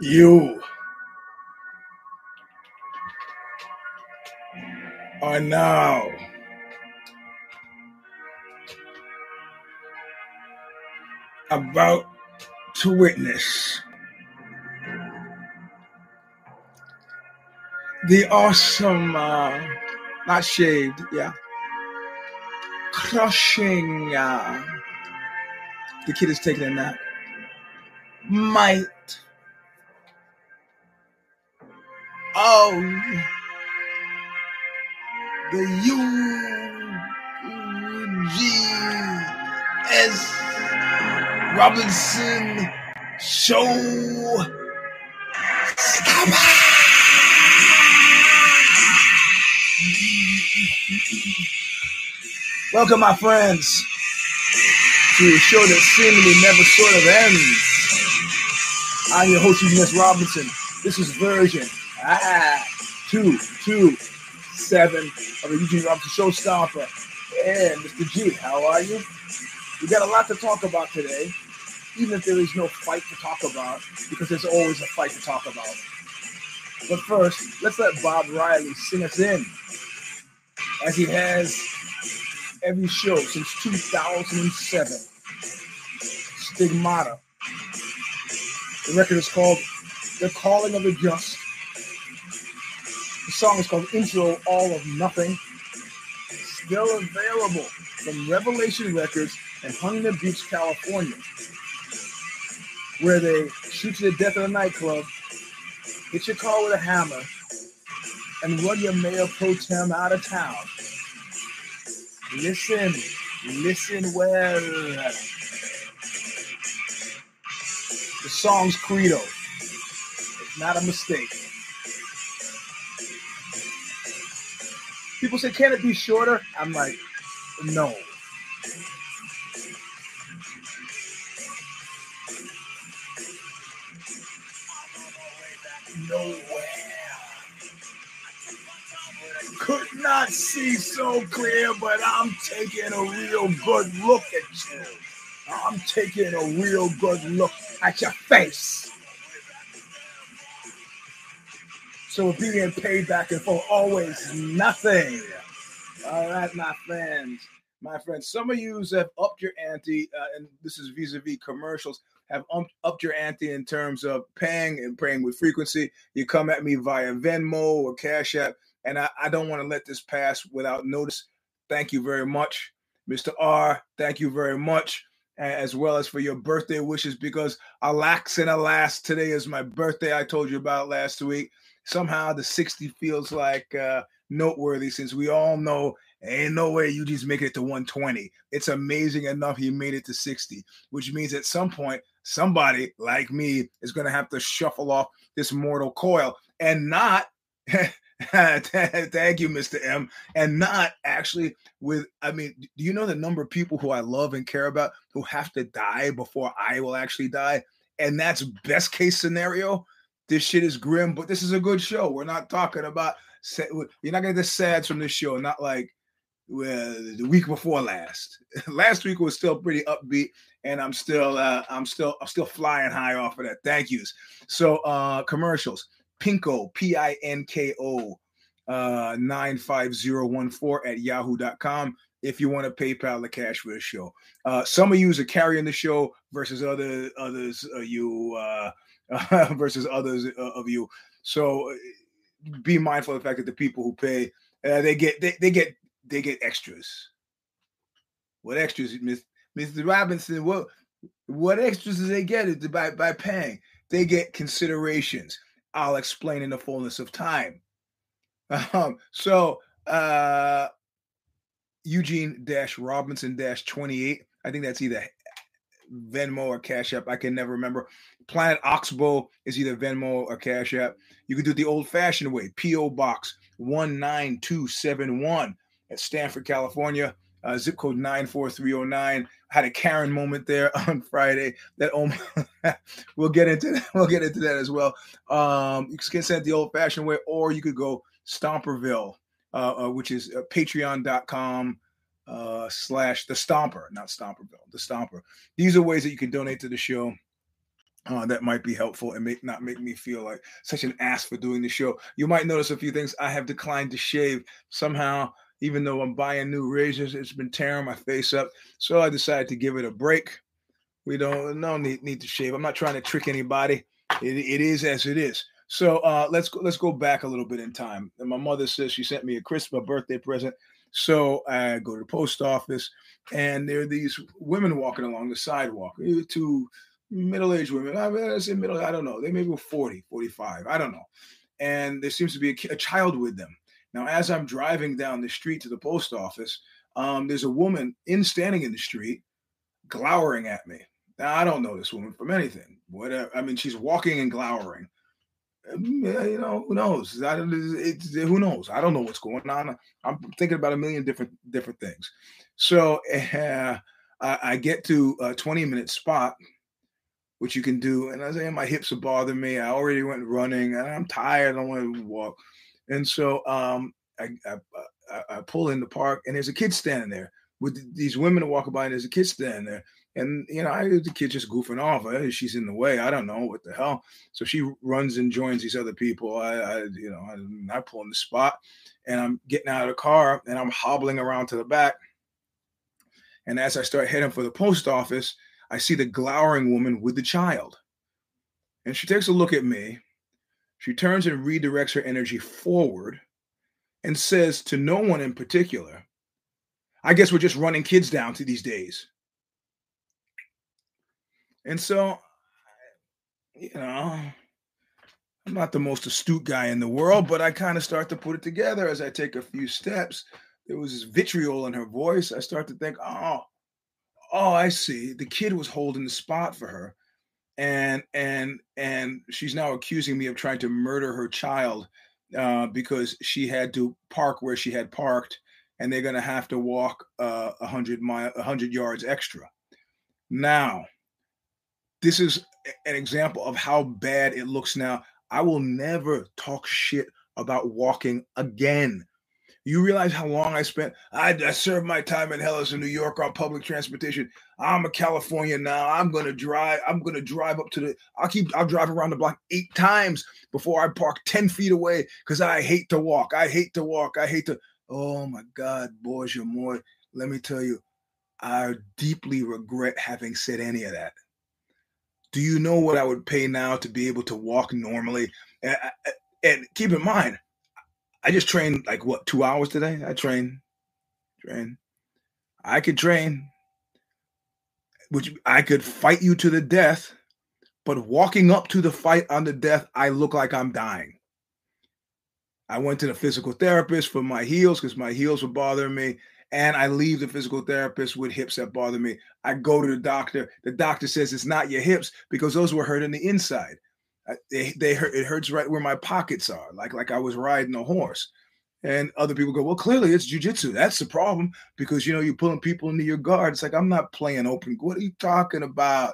You are now about to witness the awesome, not shaved, yeah, crushing, the kid is taking a nap, might of the U.G.S. Robinson Show Stomper. Welcome, my friends, to a show that seemingly never sort of ends. I'm your host, U.G.S. Robinson. This is version 227 of the Eugene Robinson Show Stomper. And Mr. G, how are you? We got a lot to talk about today, even if there is no fight to talk about, because there's always a fight to talk about. But first, let's let Bob Riley sing us in, as he has every show since 2007. Stigmata. The record is called The Calling of the Just. The song is called Intro All of Nothing. Still available from Revelation Records in Huntington Beach, California, where they shoot you to death in a nightclub, hit your car with a hammer, and run your mayor pro tem out of town. Listen well. The song's credo: it's not a mistake. People say, can it be shorter? I'm like, no. Nowhere. Could not see so clear, but I'm taking a real good look at you. I'm taking a real good look at your face. So we're being paid back and forth, always nothing. All right, my friends. Some of you have upped your ante, and this is vis-a-vis commercials, have upped your ante in terms of paying and praying with frequency. You come at me via Venmo or Cash App, and I don't want to let this pass without notice. Thank you very much, Mr. R. Thank you very much, as well as for your birthday wishes, because alax and alas, today is my birthday. I told you about last week. Somehow the 60 feels like noteworthy, since we all know ain't no way Eugene's making it to 120. It's amazing enough he made it to 60, which means at some point somebody like me is going to have to shuffle off this mortal coil and not, thank you, Mr. M, and not actually with, I mean, do you know the number of people who I love and care about who have to die before I will actually die? And that's best case scenario. This shit is grim, but this is a good show. We're not talking about, you're not going to get sad from this show, not like the week before last. Last week was still pretty upbeat, and I'm still flying high off of that. Thank yous. So commercials, Pinko, P-I-N-K-O, 95014 at yahoo.com. If you want to PayPal the cash for the show. Some of you are carrying the show versus others of you. So be mindful of the fact that the people who pay, they get extras. What extras, Mr. Robinson? What extras do they get by paying? They get considerations. I'll explain in the fullness of time. So Eugene-Robinson-28. I think that's either Venmo or Cash App. I can never remember. Planet Oxbow is either Venmo or Cash App. You can do it the old-fashioned way. P.O. Box 19271 at Stanford, California. Zip code 94309. I had a Karen moment there on Friday. We'll get into that as well. You can send it the old-fashioned way, or you could go Stomperville, which is patreon.com. /the Stomper, not Stomperville, the Stomper. These are ways that you can donate to the show. that might be helpful and not make me feel like such an ass for doing the show. You might notice a few things. I have declined to shave somehow, even though I'm buying new razors. It's been tearing my face up. So I decided to give it a break. We don't need to shave. I'm not trying to trick anybody. It is as it is. So let's go back a little bit in time. And my mother says she sent me a birthday present. So I go to the post office, and there are these women walking along the sidewalk. Two middle-aged women. I say middle, I don't know. They maybe were 40, 45. I don't know. And there seems to be a child with them. Now, as I'm driving down the street to the post office, there's a woman standing in the street glowering at me. Now, I don't know this woman from anything. Whatever. I mean, she's walking and glowering. You know, who knows? Who knows? I don't know what's going on. I'm thinking about a million different things. So I get to a 20-minute spot, which you can do. And I say, my hips are bothering me. I already went running. And I'm tired. I don't want to walk. And so I pull in the park, and there's a kid standing there. With these women walking by, and there's a kid standing there. And, you know, the kid just goofing off. She's in the way. I don't know what the hell. So she runs and joins these other people. I pull in the spot, and I'm getting out of the car, and I'm hobbling around to the back. And as I start heading for the post office, I see the glowering woman with the child. And she takes a look at me. She turns and redirects her energy forward and says to no one in particular, I guess we're just running kids down to these days. And so, you know, I'm not the most astute guy in the world, but I kind of start to put it together as I take a few steps. There was this vitriol in her voice. I start to think, oh, I see. The kid was holding the spot for her. And she's now accusing me of trying to murder her child because she had to park where she had parked, and they're going to have to walk 100 yards extra. Now, this is an example of how bad it looks now. I will never talk shit about walking again. You realize how long I spent? I served my time in Hellas in New York on public transportation. I'm a Californian now. I'm going to drive up to the, I'll drive around the block 8 times before I park 10 feet away because I hate to walk. oh my God, boys, you're more. Let me tell you, I deeply regret having said any of that. Do you know what I would pay now to be able to walk normally? And keep in mind, I just trained 2 hours today? I train. I could train, which I could fight you to the death, but walking up to the fight on the death, I look like I'm dying. I went to the physical therapist for my heels because my heels were bothering me. And I leave the physical therapist with hips that bother me. I go to the doctor. The doctor says it's not your hips because those were hurting the inside. They hurt. It hurts right where my pockets are, like I was riding a horse. And other people go, well, clearly it's jiu-jitsu. That's the problem because, you know, you're pulling people into your guard. It's like, I'm not playing open. What are you talking about?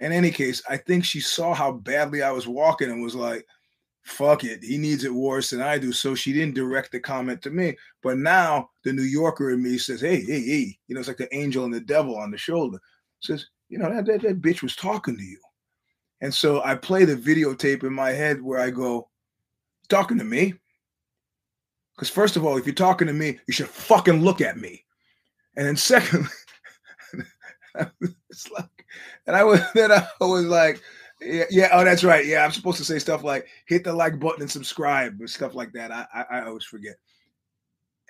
In any case, I think she saw how badly I was walking and was like, fuck it. He needs it worse than I do. So she didn't direct the comment to me. But now the New Yorker in me says, hey. You know, it's like the angel and the devil on the shoulder. Says, you know, that bitch was talking to you. And so I play the videotape in my head where I go, talking to me? Because first of all, if you're talking to me, you should fucking look at me. And then secondly, it's like, and I was like, Yeah. Oh, that's right. Yeah. I'm supposed to say stuff like hit the like button and subscribe and stuff like that. I always forget.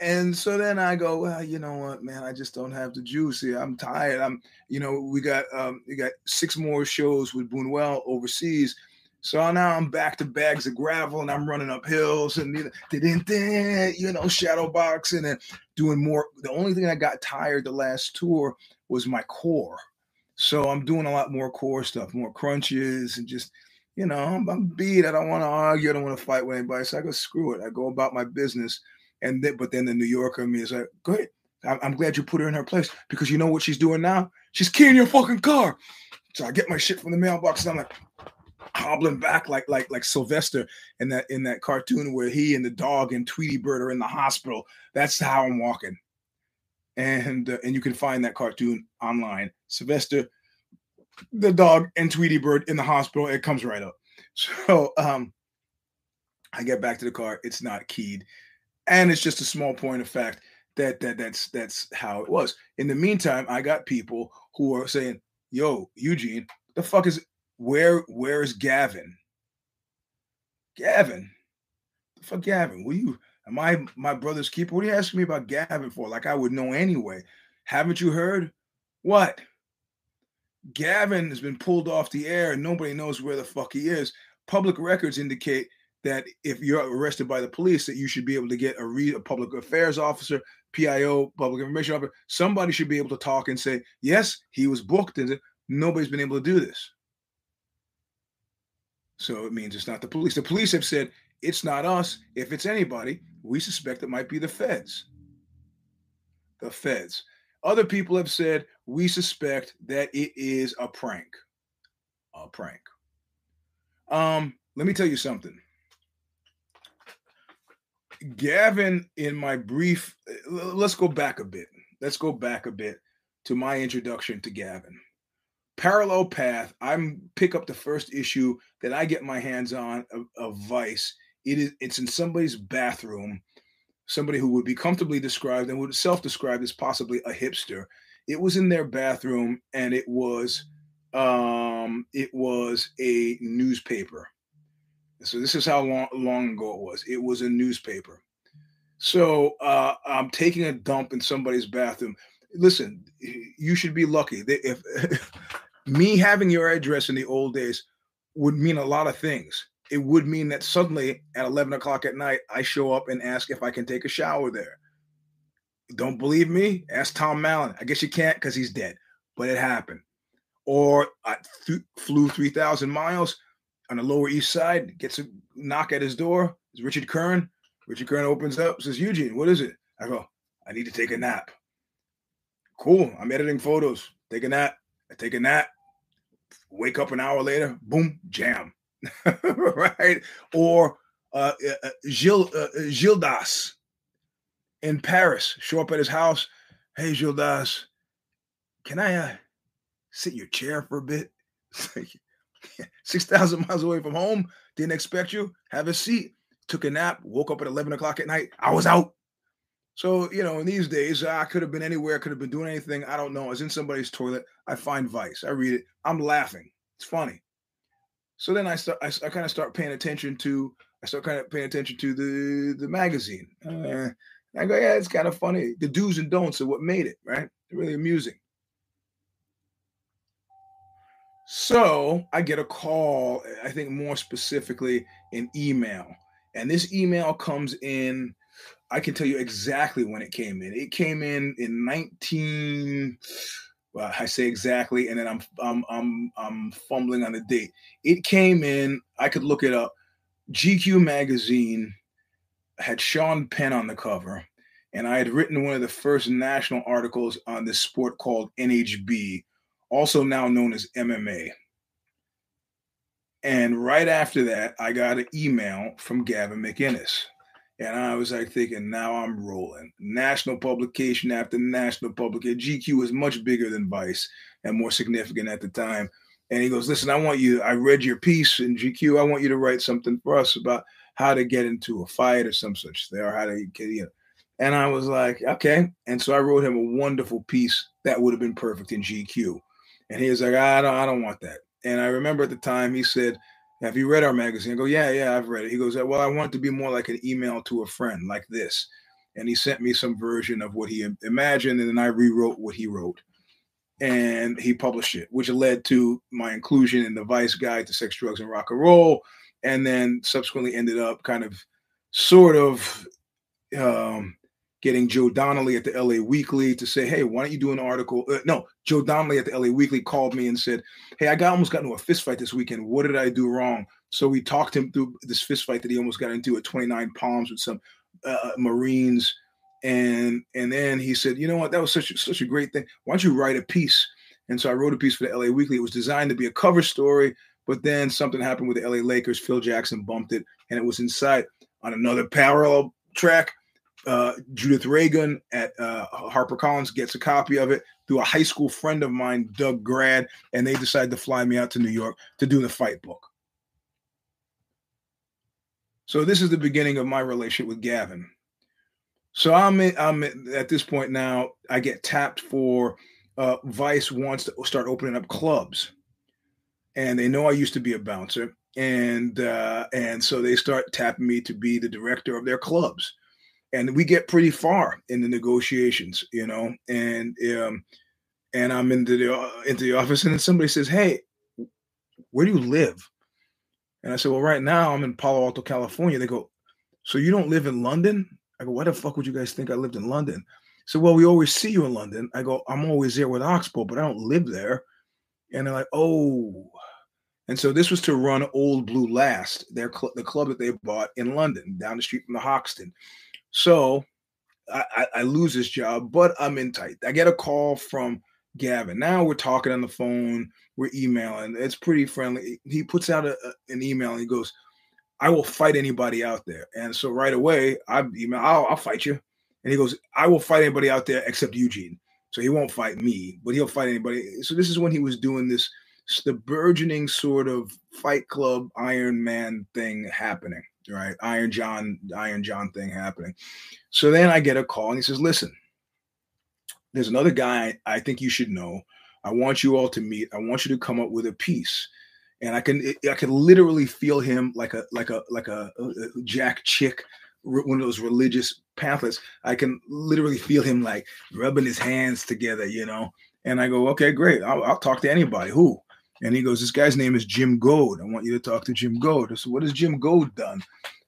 And so then I go, well, you know what, man, I just don't have the juice here. I'm tired. We got 6 more shows with Boonwell overseas. So now I'm back to bags of gravel and I'm running up hills and, shadow boxing and doing more. The only thing I got tired the last tour was my core. So I'm doing a lot more core stuff, more crunches and just, you know, I'm beat. I don't want to argue. I don't want to fight with anybody. So I go, screw it. I go about my business. But then the New Yorker in me is like, good. I'm glad you put her in her place because you know what she's doing now? She's keying your fucking car. So I get my shit from the mailbox and I'm like hobbling back like Sylvester in that cartoon where he and the dog and Tweety Bird are in the hospital. That's how I'm walking. And you can find that cartoon online. Sylvester the dog and Tweety Bird in the hospital. It comes right up. So I get back to the car. It's not keyed. And it's just a small point of fact that's how it was. In the meantime, I got people who are saying, yo, Eugene, the fuck is, where is Gavin? Gavin? The fuck Gavin? Will you, am I my brother's keeper? What are you asking me about Gavin for? Like I would know anyway. Haven't you heard? What? Gavin has been pulled off the air and nobody knows where the fuck he is. Public records indicate that if you're arrested by the police, that you should be able to get a public affairs officer, PIO, public information officer. Somebody should be able to talk and say, yes, he was booked. And nobody's been able to do this. So it means it's not the police. The police have said, it's not us. If it's anybody, we suspect it might be the feds. The feds. Other people have said, we suspect that it is a prank. A prank. Let me tell you something. Gavin, in my brief, let's go back a bit. Let's go back a bit to my introduction to Gavin. Parallel Path, I'm pick up the first issue that I get my hands on of Vice. It's in somebody's bathroom, somebody who would be comfortably described and would self-describe as possibly a hipster. It was in their bathroom, and it was a newspaper. So this is how long ago it was. It was a newspaper. So I'm taking a dump in somebody's bathroom. Listen, you should be lucky. If me having your address in the old days would mean a lot of things. It would mean that suddenly at 11 o'clock at night, I show up and ask if I can take a shower there. Don't believe me? Ask Tom Mallon. I guess you can't because he's dead, but it happened. Or I flew 3,000 miles on the Lower East Side, gets a knock at his door. It's Richard Kern. Richard Kern opens up, says, Eugene, what is it? I go, I need to take a nap. Cool, I'm editing photos. Take a nap. I take a nap. Wake up an hour later. Boom, jam. Right? Or Gildas in Paris. Show up at his house. Hey, Gildas, can I sit in your chair for a bit? 6,000 miles away from home. Didn't expect you. Have a seat. Took a nap. Woke up at 11 o'clock at night. I was out. So, you know, in these days, I could have been anywhere. I could have been doing anything. I don't know. I was in somebody's toilet. I find Vice. I read it. I'm laughing. It's funny. So then I start paying attention to the magazine. I go, yeah, it's kind of funny. The do's and don'ts are what made it, right? Really amusing. So I get a call, I think more specifically an email. And this email comes in, I can tell you exactly when it came in. It came in 19, well, I say exactly, and then I'm fumbling on the date. It came in, I could look it up. GQ magazine had Sean Penn on the cover, and I had written one of the first national articles on this sport called NHB, also now known as MMA. And right after that, I got an email from Gavin McInnes. And I was like thinking, now I'm rolling. National publication after national publication. GQ was much bigger than Vice and more significant at the time. And he goes, listen, I read your piece in GQ. I want you to write something for us about how to get into a fight or some such thing, or how to get in. And I was like, okay. And so I wrote him a wonderful piece that would have been perfect in GQ. And he was like, I don't want that. And I remember at the time he said, have you read our magazine? I go, yeah, I've read it. He goes, well, I want it to be more like an email to a friend like this. And he sent me some version of what he imagined. And then I rewrote what he wrote and he published it, which led to my inclusion in the Vice Guide to Sex, Drugs, and Rock and Roll. And then subsequently ended up kind of sort of getting Joe Donnelly at the LA Weekly to say, hey, why don't you do an article? Joe Donnelly at the LA Weekly called me and said, hey, I almost got into a fistfight this weekend. What did I do wrong? So we talked him through this fistfight that he almost got into at 29 Palms with some Marines. And then he said, you know what? That was such a great thing. Why don't you write a piece? And so I wrote a piece for the LA Weekly. It was designed to be a cover story, but then something happened with the LA Lakers. Phil Jackson bumped it, and it was inside on another parallel track. Judith Reagan at HarperCollins gets a copy of it through a high school friend of mine, Doug Grad, and they decided to fly me out to New York to do the fight book. So this is the beginning of my relationship with Gavin. So at this point now, I get tapped for Vice wants to start opening up clubs. And they know I used to be a bouncer. And so they start tapping me to be the director of their clubs. And we get pretty far in the negotiations, you know, and I'm into the office, and then somebody says, "Hey, where do you live?" And I said, "Well, right now I'm in Palo Alto, California." They go, "So you don't live in London?" I go, "Why the fuck would you guys think I lived in London?" So, "Well, we always see you in London." I go, "I'm always there with Oxbow, but I don't live there." And they're like, "Oh." And so this was to run Old Blue Last, the club that they bought in London, down the street from the Hoxton. So I lose this job, but I'm in tight. I get a call from Gavin. Now we're talking on the phone. We're emailing. It's pretty friendly. He puts out an email and he goes, "I will fight anybody out there." And so right away, I'll fight you. And he goes, "I will fight anybody out there except Eugene." So he won't fight me, but he'll fight anybody. So this is when he was doing this, the burgeoning sort of Fight Club, Iron Man thing happening, right? Iron John thing happening. So then I get a call and he says, "Listen, there's another guy I think you should know. I want you all to meet. I want you to come up with a piece." And I can literally feel him like a Jack Chick, one of those religious pamphlets. I can literally feel him like rubbing his hands together, you know? And I go, "Okay, great. I'll talk to anybody. Who?" And he goes, "This guy's name is Jim Goad. I want you to talk to Jim Goad." I said, "What has Jim Goad done?"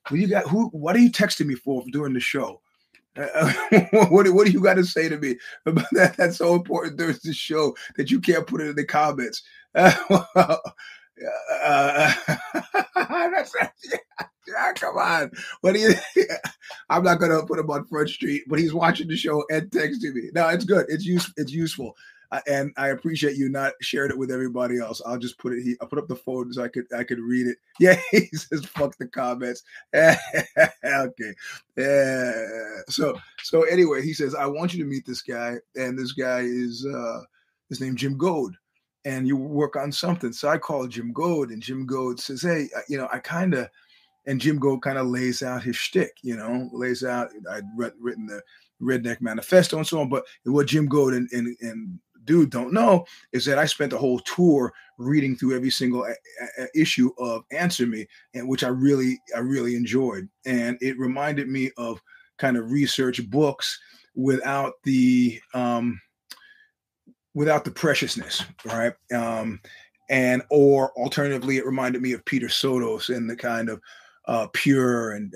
"What you got? What are you texting me for during the show? What do you got to say to me about that? That's so important during the show that you can't put it in the comments." Come on. What do you? I'm not going to put him on Front Street, but he's watching the show and texting me. No, it's good. It's useful. And I appreciate you not sharing it with everybody else. I'll just put it here. I'll put up the phone so I could read it. Yeah, he says, "Fuck the comments." Okay. Yeah. So anyway, he says, "I want you to meet this guy." And this guy is, his name Jim Goad. And you work on something. So I call Jim Goad, and Jim Goad says, "Hey, you know, I kind of," and Jim Goad kind of lays out his shtick, you know, lays out, I'd written the Redneck Manifesto and so on. But what Jim Goad and dude don't know is that I spent the whole tour reading through every single issue of Answer Me, and which I really enjoyed. And it reminded me of kind of research books without the, preciousness, right? And or alternatively, it reminded me of Peter Sotos and the kind of pure and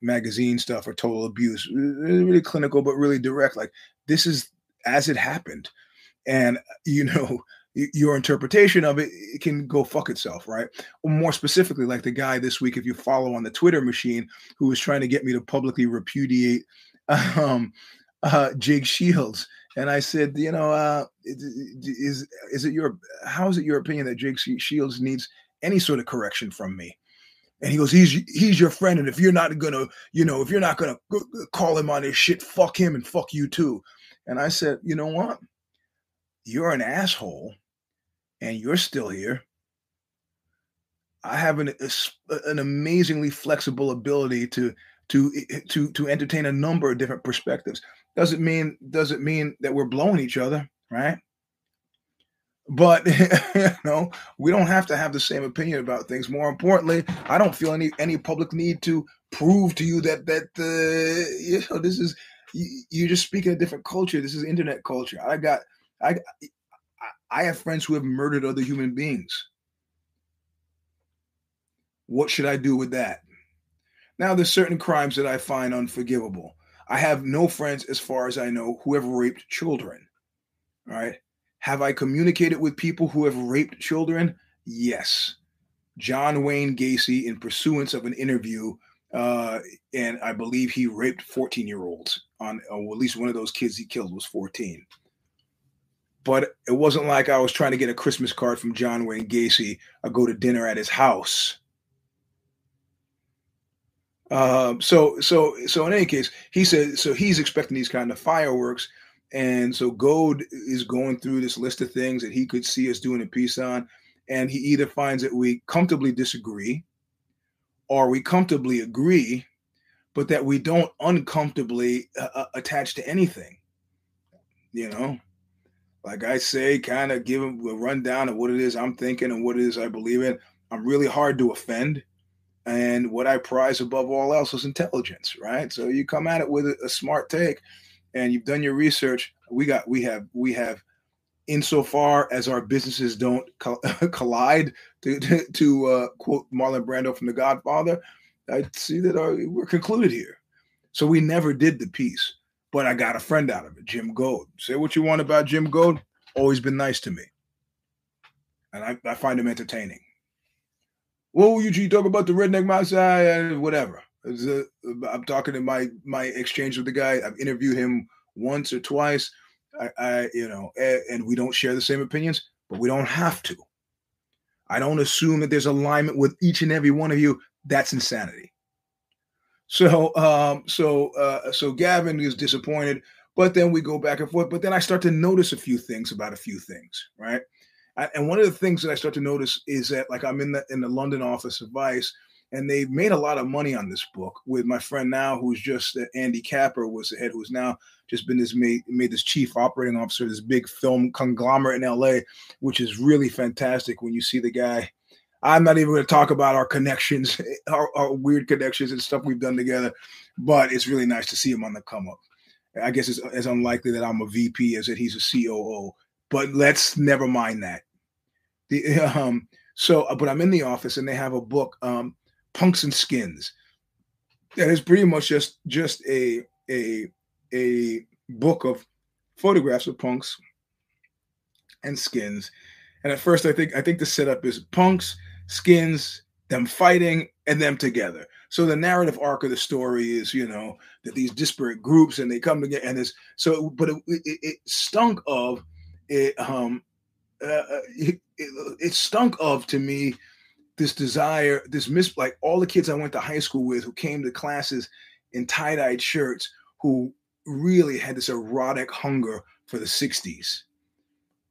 magazine stuff, or Total Abuse, really clinical but really direct. Like, this is as it happened, and you know, your interpretation of it can go fuck itself, right? Or more specifically, like the guy this week, if you follow on the Twitter machine, who was trying to get me to publicly repudiate Jig Shields. And I said, you know, how is it your opinion that Jake Shields needs any sort of correction from me? And he goes, he's your friend, and if you're not gonna, you know, if you're not gonna call him on his shit, fuck him and fuck you too. And I said, you know what? You're an asshole, and you're still here. I have an amazingly flexible ability to entertain a number of different perspectives. Doesn't mean that we're blowing each other, right? But you know, we don't have to have the same opinion about things. More importantly, I don't feel any public need to prove to you that you know, this is, you're just speaking a different culture. This is internet culture. I have friends who have murdered other human beings. What should I do with that? Now, there's certain crimes that I find unforgivable. I have no friends, as far as I know, who have raped children, all right? Have I communicated with people who have raped children? Yes. John Wayne Gacy, in pursuance of an interview, and I believe he raped 14-year-olds. At least one of those kids he killed was 14. But it wasn't like I was trying to get a Christmas card from John Wayne Gacy or go to dinner at his house. So in any case, he said, so he's expecting these kind of fireworks. And so Goad is going through this list of things that he could see us doing a piece on. And he either finds that we comfortably disagree or we comfortably agree, but that we don't uncomfortably attach to anything, you know? Like I say, kind of give him a rundown of what it is I'm thinking and what it is I believe in. I'm really hard to offend. And what I prize above all else is intelligence, right? So you come at it with a smart take and you've done your research. We have insofar as our businesses don't collide, to quote Marlon Brando from The Godfather, I see that we're concluded here. So we never did the piece, but I got a friend out of it, Jim Goad. Say what you want about Jim Goad, always been nice to me. And I find him entertaining. Well, you talk about the redneck mouse, whatever. I'm talking to my exchange with the guy. I've interviewed him once or twice. And we don't share the same opinions, but we don't have to. I don't assume that there's alignment with each and every one of you. That's insanity. So Gavin is disappointed, but then we go back and forth. But then I start to notice a few things about a few things, right? And one of the things that I start to notice is that, like, I'm in the London office of Vice, and they made a lot of money on this book with my friend now, who's just Andy Capper was the head, who's now just been this made this chief operating officer, this big film conglomerate in LA, which is really fantastic when you see the guy. I'm not even going to talk about our connections, our weird connections and stuff we've done together, but it's really nice to see him on the come up. I guess it's as unlikely that I'm a VP as that he's a COO, but let's never mind that. But I'm in the office and they have a book, Punks and Skins, that is pretty much just a book of photographs of punks and skins. And at first, I think the setup is punks, skins, them fighting, and them together. So the narrative arc of the story is, you know, that these disparate groups and they come together. And it's so, but it stunk of it. It stunk of, to me, this desire, like all the kids I went to high school with who came to classes in tie-dyed shirts, who really had this erotic hunger for the 60s.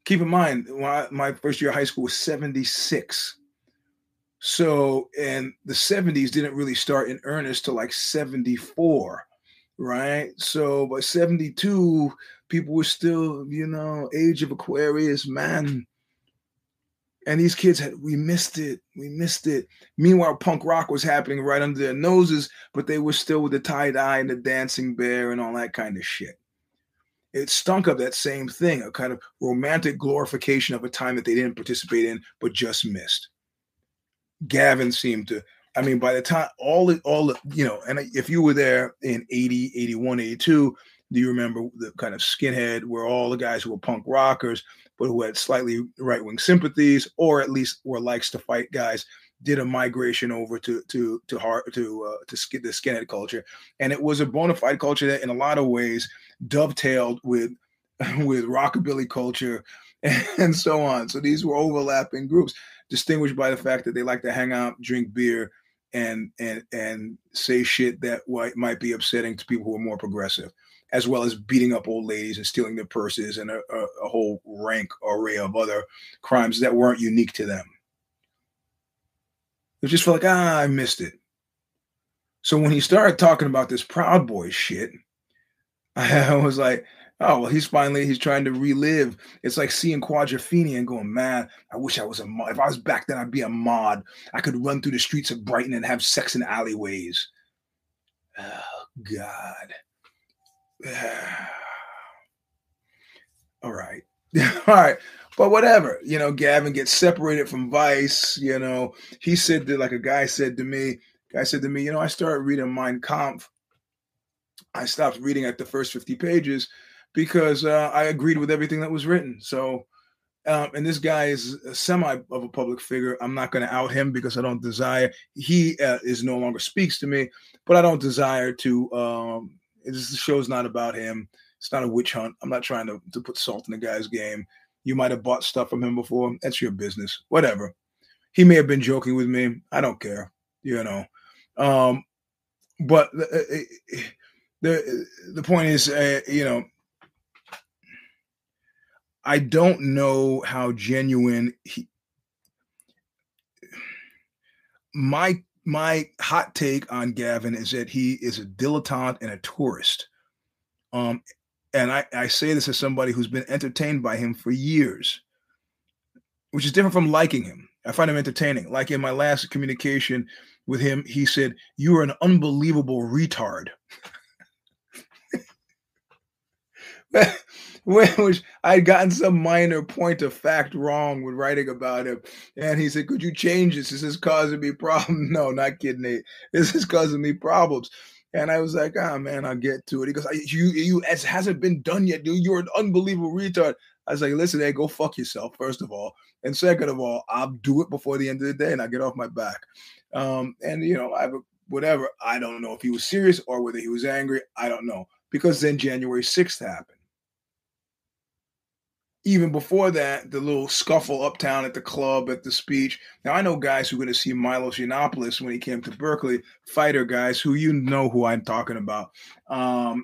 Keep in mind, my first year of high school was 76. So, and the 70s didn't really start in earnest till like 74, right? So by 72, people were still, you know, age of Aquarius, man. And these kids we missed it. Meanwhile, punk rock was happening right under their noses, but they were still with the tie-dye and the dancing bear and all that kind of shit. It stunk of that same thing, a kind of romantic glorification of a time that they didn't participate in, but just missed. Gavin seemed to, I mean, by the time all, you know, and if you were there in 80, 81, 82, do you remember the kind of skinhead where all the guys who were punk rockers, but who had slightly right-wing sympathies, or at least were likes to fight guys, did a migration over to the skinhead culture, and it was a bona fide culture that, in a lot of ways, dovetailed with rockabilly culture and so on. So these were overlapping groups, distinguished by the fact that they like to hang out, drink beer, and say shit that might be upsetting to people who are more progressive, as well as beating up old ladies and stealing their purses and a whole rank array of other crimes that weren't unique to them. It just felt like, I missed it. So when he started talking about this Proud Boy shit, I was like, oh, well, he's trying to relive. It's like seeing Quadrophenia and going, man, I wish I was a mod. If I was back then, I'd be a mod. I could run through the streets of Brighton and have sex in alleyways. Oh, God. All right. But whatever, you know, Gavin gets separated from Vice. You know, he said that, like, a guy said to me, you know, I started reading Mein Kampf. I stopped reading at the first 50 pages because I agreed with everything that was written. So, and this guy is a semi of a public figure. I'm not going to out him because I don't desire. He is no longer speaks to me, but I don't desire to. This show's not about him. It's not a witch hunt. I'm not trying to put salt in the guy's game. You might have bought stuff from him before. That's your business. Whatever. He may have been joking with me. I don't care. You know. But the point is, you know, I don't know how genuine my hot take on Gavin is that he is a dilettante and a tourist. And I say this as somebody who's been entertained by him for years, which is different from liking him. I find him entertaining. Like in my last communication with him, he said, "You are an unbelievable retard." Which I'd gotten some minor point of fact wrong with writing about him. And he said, "Could you change this? Is this causing me problems?" No, not kidding, Nate. This is causing me problems. And I was like, man, I'll get to it. He goes, you it hasn't been done yet, dude. You're an unbelievable retard. I was like, listen, hey, go fuck yourself, first of all. And second of all, I'll do it before the end of the day and I'll get off my back. And, you know, whatever. I don't know if he was serious or whether he was angry. I don't know. Because then January 6th happened. Even before that, the little scuffle uptown at the club, at the speech. Now, I know guys who are going to see Milos Yiannopoulos when he came to Berkeley, fighter guys who you know who I'm talking about. And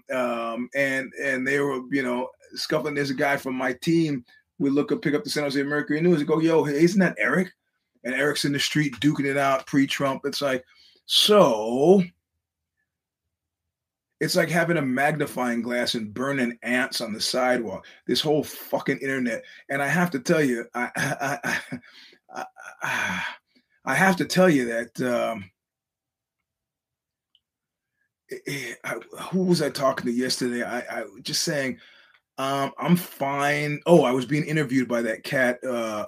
they were, you know, scuffling. There's a guy from my team. We pick up the San Jose Mercury News and go, yo, isn't that Eric? And Eric's in the street duking it out pre-Trump. It's like, so... It's like having a magnifying glass and burning ants on the sidewalk, this whole fucking internet. And I have to tell you, I have to tell you that, who was I talking to yesterday? I just saying, I'm fine. Oh, I was being interviewed by that cat,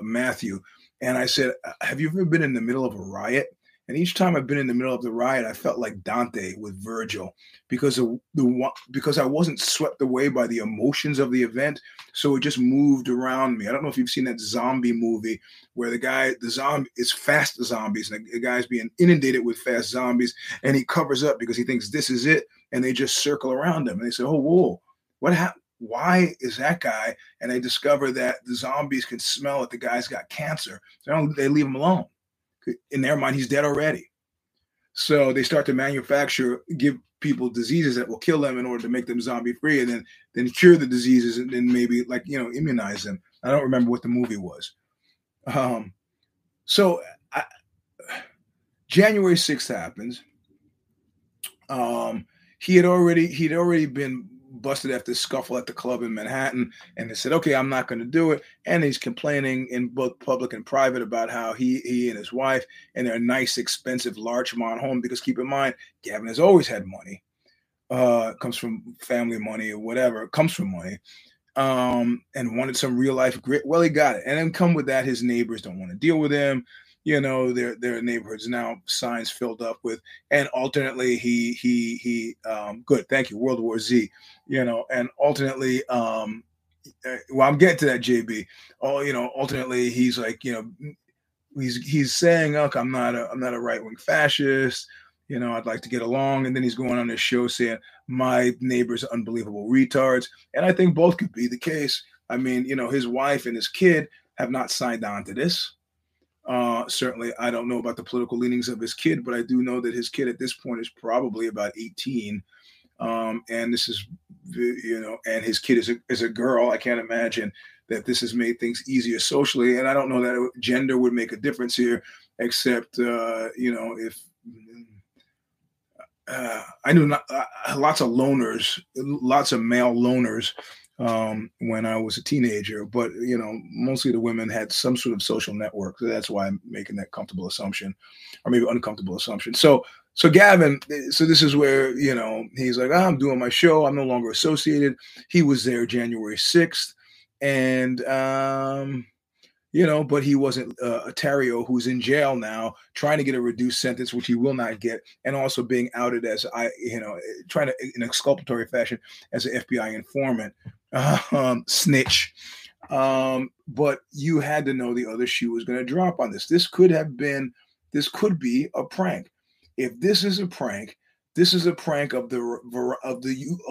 Matthew. And I said, have you ever been in the middle of a riot? And each time I've been in the middle of the riot, I felt like Dante with Virgil because I wasn't swept away by the emotions of the event. So it just moved around me. I don't know if you've seen that zombie movie where the zombie is fast zombies. And the guy's being inundated with fast zombies and he covers up because he thinks this is it. And they just circle around him and they say, oh, whoa, what happened? Why is that guy? And they discover that the zombies can smell that the guy's got cancer. So they leave him alone. In their mind, he's dead already. So they start to give people diseases that will kill them in order to make them zombie free and then cure the diseases and then maybe, like, you know, immunize them. I don't remember what the movie was. So January 6th happens. He'd already been busted after scuffle at the club in Manhattan, and they said, okay, I'm not going to do it. And he's complaining in both public and private about how he and his wife and their nice, expensive Larchmont home, because keep in mind, Gavin has always had money, comes from family money or whatever, comes from money, and wanted some real life grit. Well, he got it. And then come with that, his neighbors don't want to deal with him. You know, their neighborhood's now signs filled up with, and alternately World War Z, you know, and alternately, well, I'm getting to that, JB. Oh, you know, alternately he's like, you know, he's saying, look, I'm not a right-wing fascist, you know, I'd like to get along. And then he's going on this show saying my neighbors are unbelievable retards. And I think both could be the case. I mean, you know, his wife and his kid have not signed on to this. Certainly, I don't know about the political leanings of his kid, but I do know that his kid at this point is probably about 18. And this is, you know, and his kid is a girl. I can't imagine that this has made things easier socially. And I don't know that gender would make a difference here, except, you know, if I knew lots of loners, lots of male loners. When I was a teenager, but, you know, mostly the women had some sort of social network. So that's why I'm making that comfortable assumption, or maybe uncomfortable assumption. So Gavin, so this is where, you know, he's like, I'm doing my show. I'm no longer associated. He was there January 6th. And, you know, but he wasn't a Terrio who's in jail now trying to get a reduced sentence, which he will not get. And also being outed as trying to in an exculpatory fashion as an FBI informant. Snitch. But you had to know the other shoe was going to drop on this. This could be a prank. If this is a prank, this is a prank of the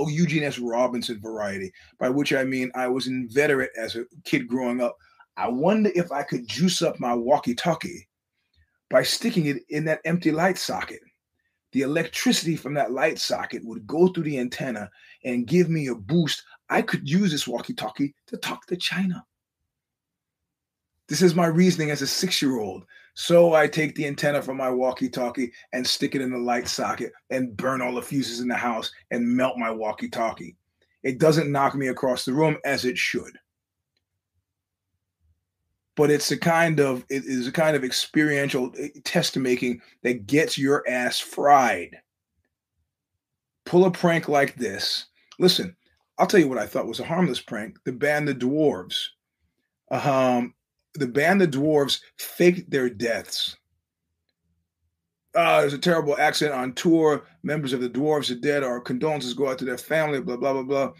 Eugene S. Robinson variety, by which I mean I was inveterate as a kid growing up. I wonder if I could juice up my walkie-talkie by sticking it in that empty light socket. the electricity from that light socket would go through the antenna and give me a boost. I could use this walkie-talkie to talk to China. This is my reasoning as a 6-year-old. So I take the antenna from my walkie-talkie and stick it in the light socket and burn all the fuses in the house and melt my walkie-talkie. It doesn't knock me across the room as it should. But it is a kind of experiential test making that gets your ass fried. Pull a prank like this. Listen, I'll tell you what I thought was a harmless prank. The band The Dwarves. The band The Dwarves faked their deaths. There's a terrible accident on tour. Members of The Dwarves are dead. Our condolences go out to their family, blah, blah, blah, blah.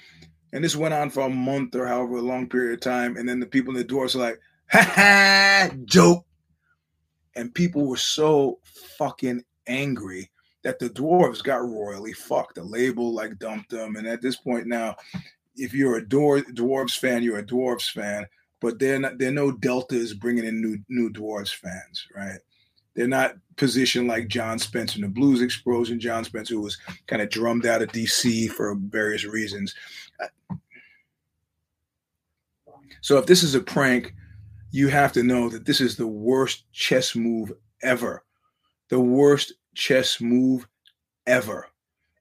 And this went on for a month or however a long period of time. And then the people in The Dwarves are like, ha ha, joke. And people were so fucking angry that The Dwarves got royally fucked. The label like dumped them. And at this point now, if you're a Dwarves fan, you're a Dwarves fan. But they're no Deltas bringing in new Dwarves fans, right? They're not positioned like John Spencer in the Blues Explosion. John Spencer, who was kind of drummed out of D.C. for various reasons. So if this is a prank, you have to know that this is the worst chess move ever. The worst chess move ever.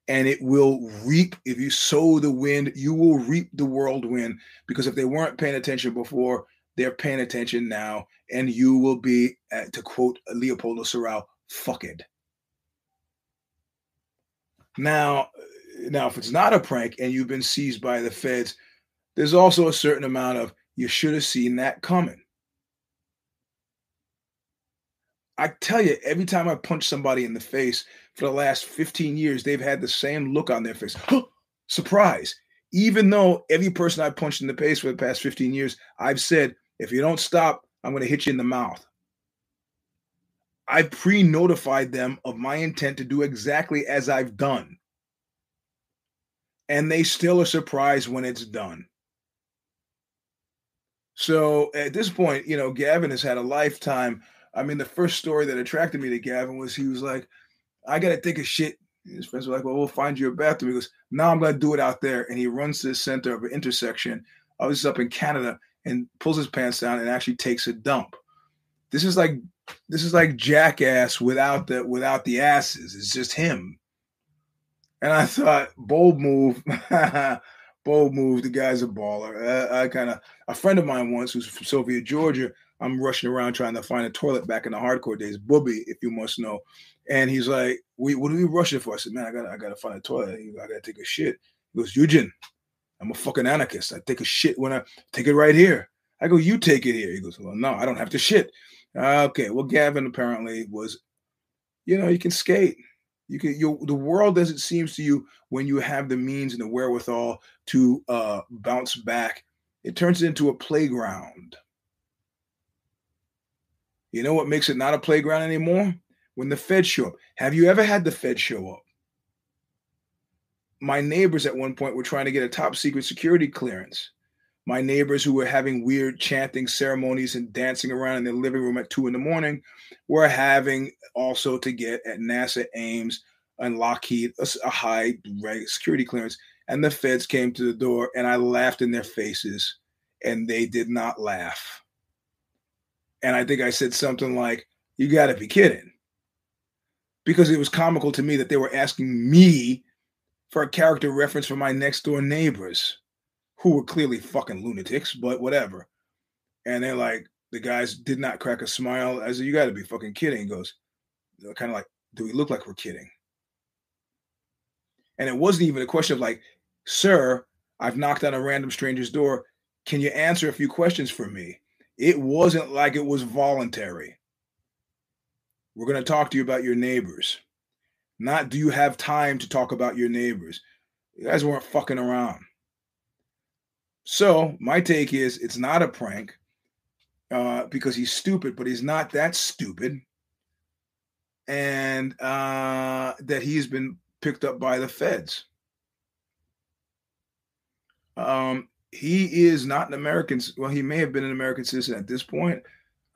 And it will reap, if you sow the wind, you will reap the whirlwind, because if they weren't paying attention before, they're paying attention now, and you will be, to quote Leopoldo Serrao, fucked. Now, if it's not a prank and you've been seized by the feds, there's also a certain amount of, you should have seen that coming. I tell you, every time I punch somebody in the face for the last 15 years, they've had the same look on their face. Surprise. Even though every person I punched in the face for the past 15 years, I've said, if you don't stop, I'm going to hit you in the mouth. I pre-notified them of my intent to do exactly as I've done. And they still are surprised when it's done. So at this point, you know, Gavin has had a lifetime. I mean, the first story that attracted me to Gavin was he was like, I got to take a shit. His friends were like, well, we'll find you a bathroom. He goes, no, I'm going to do it out there. And he runs to the center of an intersection. I was up in Canada, and pulls his pants down and actually takes a dump. This is like Jackass without the asses. It's just him. And I thought, bold move. Bold move. The guy's a baller. A friend of mine once who's from Sylvia, Georgia, I'm rushing around trying to find a toilet back in the hardcore days. Booby, if you must know. And he's like, what are we rushing for? I said, man, I gotta find a toilet. I gotta take a shit. He goes, Eugene, I'm a fucking anarchist. I take a shit when I take it right here. I go, you take it here. He goes, well, no, I don't have to shit. Okay. Well, Gavin apparently was, you know, you can skate. The world as it seems to you when you have the means and the wherewithal to bounce back. It turns into a playground. You know what makes it not a playground anymore? When the feds show up. Have you ever had the feds show up? My neighbors at one point were trying to get a top secret security clearance. My neighbors who were having weird chanting ceremonies and dancing around in their living room at 2 a.m. were having also to get at NASA, Ames, and Lockheed a high security clearance. And the feds came to the door and I laughed in their faces and they did not laugh. And I think I said something like, you got to be kidding. Because it was comical to me that they were asking me for a character reference for my next door neighbors who were clearly fucking lunatics, but whatever. And they're like, the guys did not crack a smile. I said, you got to be fucking kidding. He goes, kind of like, do we look like we're kidding? And it wasn't even a question of like, sir, I've knocked on a random stranger's door. Can you answer a few questions for me? It wasn't like it was voluntary. We're going to talk to you about your neighbors. Not do you have time to talk about your neighbors. You guys weren't fucking around. So my take is it's not a prank because he's stupid, but he's not that stupid. And that he's been picked up by the feds. He is not an American. Well, he may have been an American citizen at this point.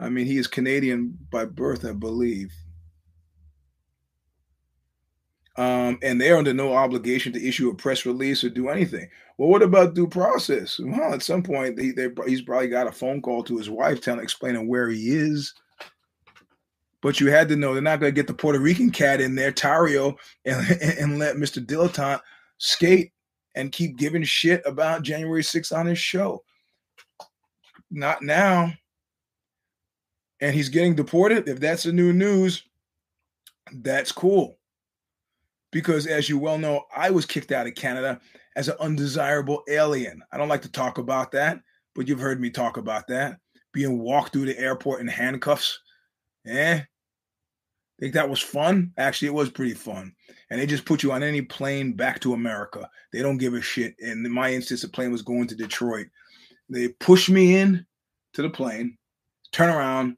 I mean, he is Canadian by birth, I believe. And they're under no obligation to issue a press release or do anything. Well, what about due process? Well, at some point, he's probably got a phone call to his wife explaining where he is. But you had to know they're not going to get the Puerto Rican cat in there, Tario, and let Mr. Dilettante skate and keep giving shit about January 6th on his show. Not now. And he's getting deported. If that's the new news, that's cool. Because as you well know, I was kicked out of Canada as an undesirable alien. I don't like to talk about that, but you've heard me talk about that. Being walked through the airport in handcuffs. Think that was fun? Actually, it was pretty fun. And they just put you on any plane back to America. They don't give a shit. And in my instance, the plane was going to Detroit. They pushed me in to the plane, turn around.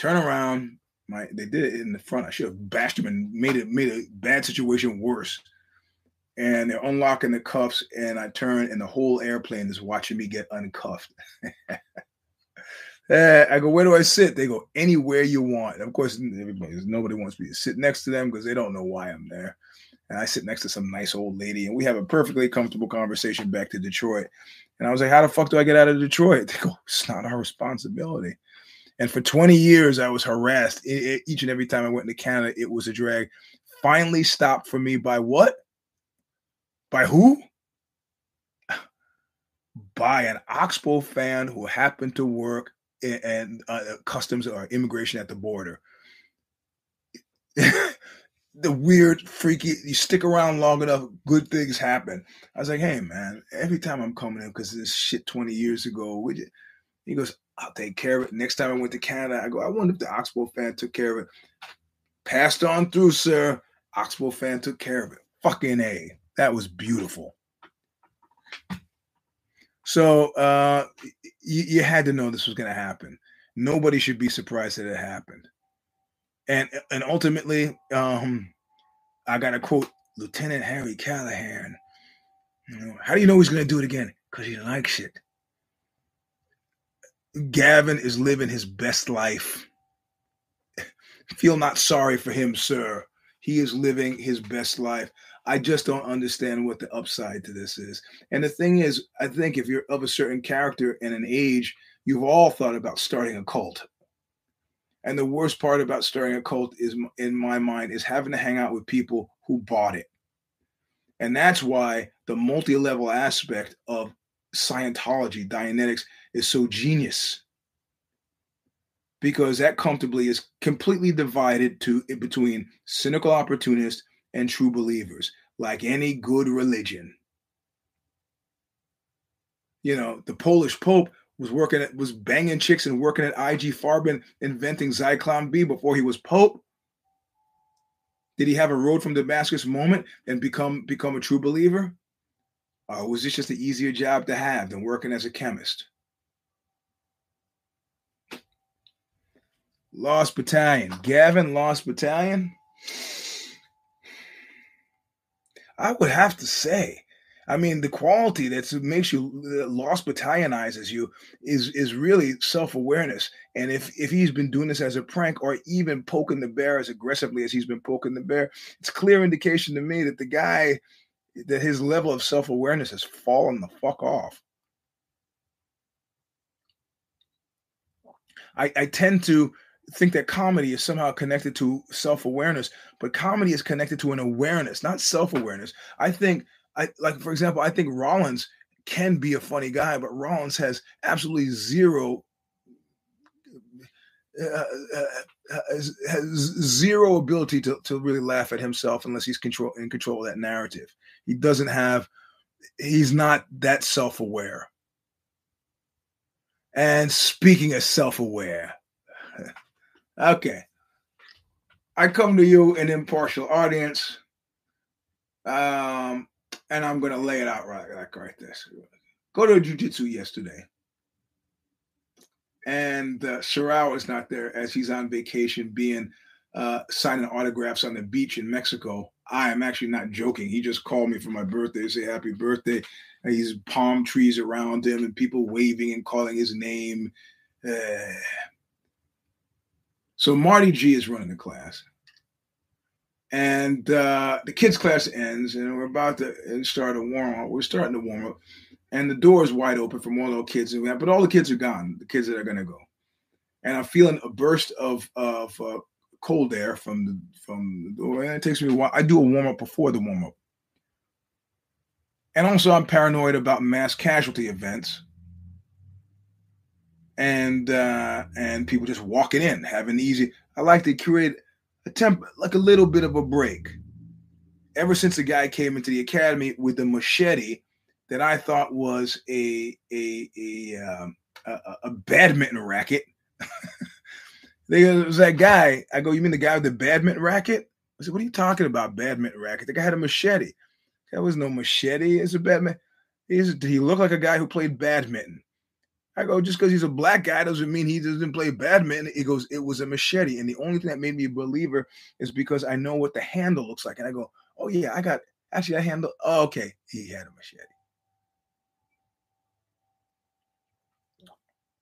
They did it in the front. I should have bashed him and made a bad situation worse. And they're unlocking the cuffs, and I turn, and the whole airplane is watching me get uncuffed. I go, where do I sit? They go, anywhere you want. Of course, nobody wants me to sit next to them because they don't know why I'm there. And I sit next to some nice old lady, and we have a perfectly comfortable conversation back to Detroit. And I was like, how the fuck do I get out of Detroit? They go, it's not our responsibility. And for 20 years, I was harassed. Each and every time I went into Canada, it was a drag. Finally stopped for me by what? By who? By an Oxbow fan who happened to work in customs or immigration at the border. The weird, freaky, you stick around long enough, good things happen. I was like, hey, man, every time I'm coming in, because this shit 20 years ago, he goes, I'll take care of it. Next time I went to Canada, I go, I wonder if the Oxbow fan took care of it. Passed on through, sir. Oxbow fan took care of it. Fucking A. That was beautiful. So you had to know this was going to happen. Nobody should be surprised that it happened. And ultimately, I got to quote Lieutenant Harry Callahan. You know, how do you know he's going to do it again? Because he likes it. Gavin is living his best life. Feel not sorry for him, sir. He is living his best life. I just don't understand what the upside to this is. And the thing is, I think if you're of a certain character and an age, you've all thought about starting a cult. And the worst part about starting a cult is, in my mind, is having to hang out with people who bought it. And that's why the multi-level aspect of Scientology, Dianetics, is so genius, because that comfortably is completely divided between cynical opportunists and true believers, like any good religion. You know, the Polish Pope was banging chicks and working at IG Farben, inventing Zyklon B before he was Pope. Did he have a road from Damascus moment and become a true believer? Or was this just an easier job to have than working as a chemist? Lost Battalion. Gavin, Lost Battalion? I would have to say, I mean, the quality that makes you Lost Battalionizes you is really self-awareness. And if he's been doing this as a prank or even poking the bear as aggressively as he's been poking the bear, it's clear indication to me that the guy, that his level of self-awareness has fallen the fuck off. I tend to think that comedy is somehow connected to self-awareness, but comedy is connected to an awareness, not self-awareness. I think Rollins can be a funny guy, but Rollins has absolutely zero ability to really laugh at himself unless he's in control of that narrative. He's not that self-aware. And speaking of self-aware, okay, I come to you, an impartial audience, and I'm going to lay it out right like this. Go to jiu-jitsu yesterday, and Serrao is not there as he's on vacation signing autographs on the beach in Mexico. I am actually not joking. He just called me for my birthday to say happy birthday. And he's palm trees around him and people waving and calling his name. So Marty G is running the class. And the kids' class ends, and we're about to start a warm up. We're starting to warm up, and the door is wide open from all the kids that we have, but all the kids are gone. The kids that are going to go, and I'm feeling a burst of cold air from the door. And it takes me a while. I do a warm up before the warm up, and also I'm paranoid about mass casualty events, and people just walking in having easy. I like to create like a little bit of a break. Ever since the guy came into the academy with a machete that I thought was a badminton racket, there was that guy. I go, you mean the guy with the badminton racket? I said, what are you talking about, badminton racket? The guy had a machete. That was no machete. It's a badminton. He looked like a guy who played badminton. I go, just because he's a black guy doesn't mean he doesn't play badminton. He goes, it was a machete. And the only thing that made me a believer is because I know what the handle looks like. And I go, oh, yeah, I got actually a handle. Oh, okay. He had a machete.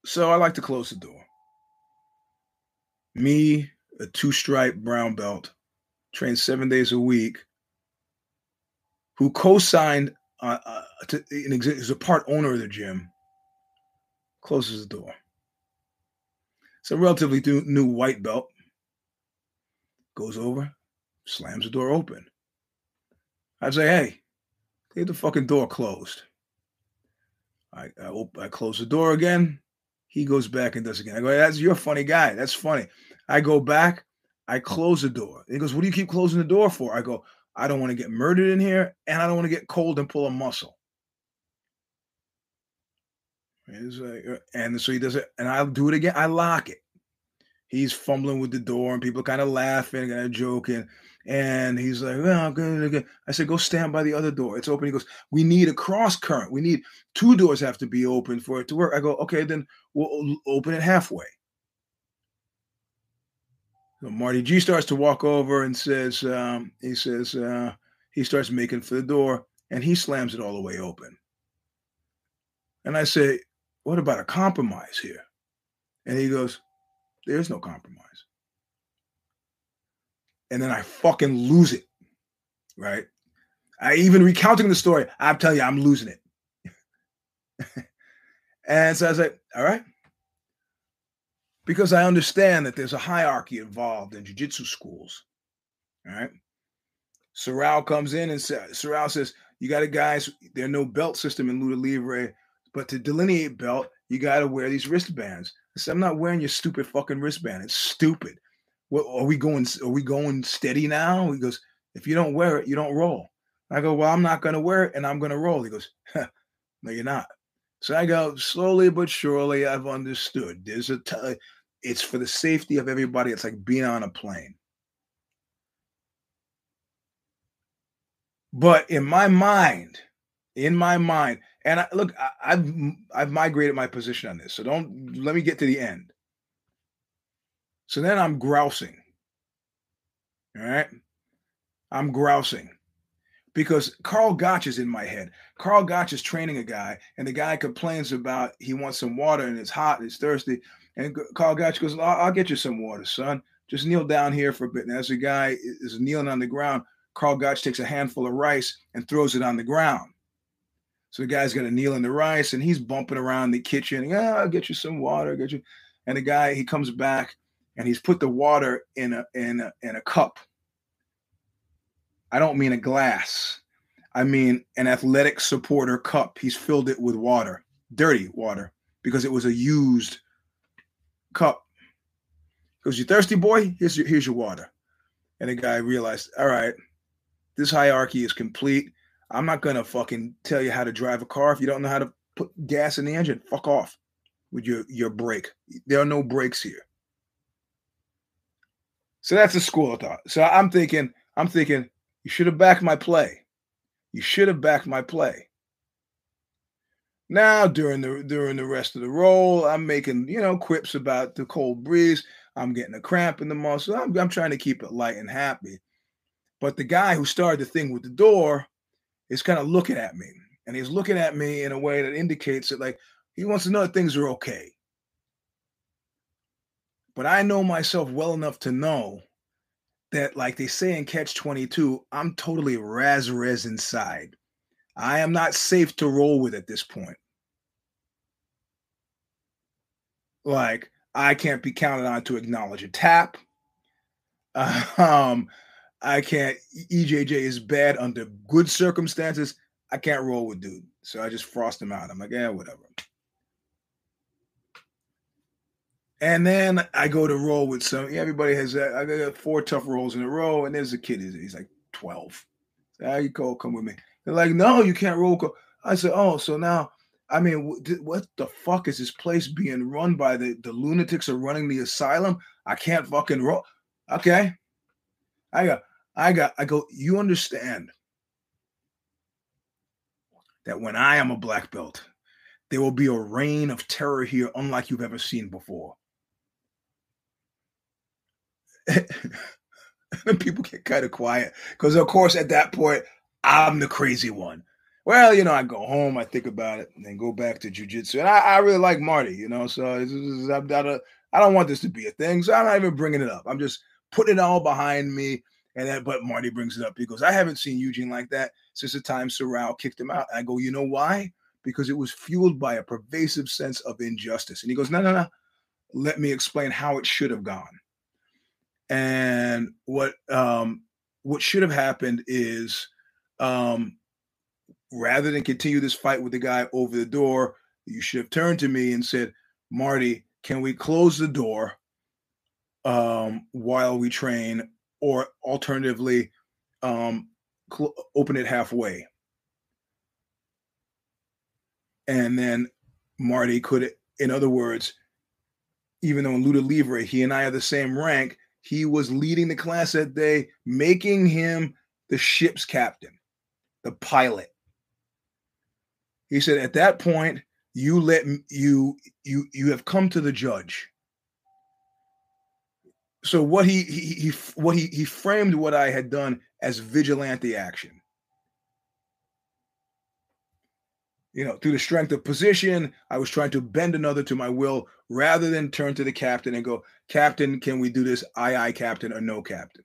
So I like to close the door. Me, a 2-stripe brown belt, trained 7 days a week, who co-signed is a part owner of the gym, closes the door. It's a relatively new white belt. Goes over, slams the door open. I'd say, hey, leave the fucking door closed. I close the door again. He goes back and does it again. I go, that's you're a funny guy. That's funny. I go back. I close the door. He goes, what do you keep closing the door for? I go, I don't want to get murdered in here, and I don't want to get cold and pull a muscle. And so he does it, and I'll do it again. I lock it. He's fumbling with the door, and people are kind of laughing, kind of joking. And he's like, oh, good. I said, go stand by the other door. It's open. He goes, we need a cross current. We need two doors have to be open for it to work. I go, okay, then we'll open it halfway. So Marty G starts to walk over and says, he starts making for the door, and he slams it all the way open. And I say, what about a compromise here? And he goes, there's no compromise. And then I fucking lose it, right? I even recounting the story, I tell you, I'm losing it. And so I was like, all right. Because I understand that there's a hierarchy involved in jiu-jitsu schools, all right? Serrao comes in and Serrao says, you got it, guys. There's no belt system in Luta Libre. But to delineate belt, you got to wear these wristbands. I said, I'm not wearing your stupid fucking wristband. It's stupid. What, are we going steady now? He goes, if you don't wear it, you don't roll. I go, well, I'm not going to wear it, and I'm going to roll. He goes, no, you're not. So I go, slowly but surely, I've understood. There's it's for the safety of everybody. It's like being on a plane. But in my mind, and I've migrated my position on this, so don't let me get to the end. So then I'm grousing, all right? I'm grousing because Carl Gotch is in my head. Carl Gotch is training a guy, and the guy complains about he wants some water, and it's hot, and it's thirsty, and Carl Gotch goes, I'll get you some water, son. Just kneel down here for a bit. And as the guy is kneeling on the ground, Carl Gotch takes a handful of rice and throws it on the ground. So the guy's got to kneel in the rice, and he's bumping around the kitchen. Yeah, I'll get you some water. Get you. And the guy, he comes back, and he's put the water in a cup. I don't mean a glass. I mean an athletic supporter cup. He's filled it with water, dirty water, because it was a used cup. He goes, you thirsty, boy? Here's your water. And the guy realized, all right, this hierarchy is complete. I'm not going to fucking tell you how to drive a car. If you don't know how to put gas in the engine, fuck off with your brake. There are no brakes here. So that's a school of thought. So I'm thinking, you should have backed my play. You should have backed my play. Now, during the rest of the roll, I'm making, quips about the cold breeze. I'm getting a cramp in the muscle. I'm trying to keep it light and happy. But the guy who started the thing with the door, he's kind of looking at me, and he's looking at me in a way that indicates that, like, he wants to know that things are okay. But I know myself well enough to know that, like they say in Catch-22, I'm totally raz-raz inside. I am not safe to roll with at this point. Like, I can't be counted on to acknowledge a tap. I can't, EJJ is bad under good circumstances. I can't roll with dude. So I just frost him out. I'm like, yeah, whatever. And then I go to roll with some. Everybody has, I got four tough rolls in a row, and there's a kid. He's like 12. Ah, you go, come with me. They're like, no, you can't roll. I said, oh, so now, I mean, what the fuck is this place being run by? The lunatics are running the asylum. I can't fucking roll. Okay. I go, you understand that when I am a black belt, there will be a reign of terror here unlike you've ever seen before. And people get kind of quiet because, of course, at that point, I'm the crazy one. Well, you know, I go home, I think about it, and then go back to jiu-jitsu. And I really like Marty, you know, so I don't want this to be a thing, so I'm not even bringing it up. I'm just putting it all behind me. And then, but Marty brings it up. He goes, I haven't seen Eugene like that since the time Sorrell kicked him out. And I go, you know why? Because it was fueled by a pervasive sense of injustice. And he goes, no. Let me explain how it should have gone. And what should have happened is, rather than continue this fight with the guy over the door, you should have turned to me and said, Marty, can we close the door while we train, or alternatively open it halfway? And then Marty could, in other words, even though in Luda Livre, he and I are the same rank, he was leading the class that day, making him the ship's captain, the pilot. He said, at that point, you have come to the judge. So what he framed what I had done as vigilante action. You know, through the strength of position, I was trying to bend another to my will rather than turn to the captain and go, Captain, can we do this? Aye, Captain, or no, Captain.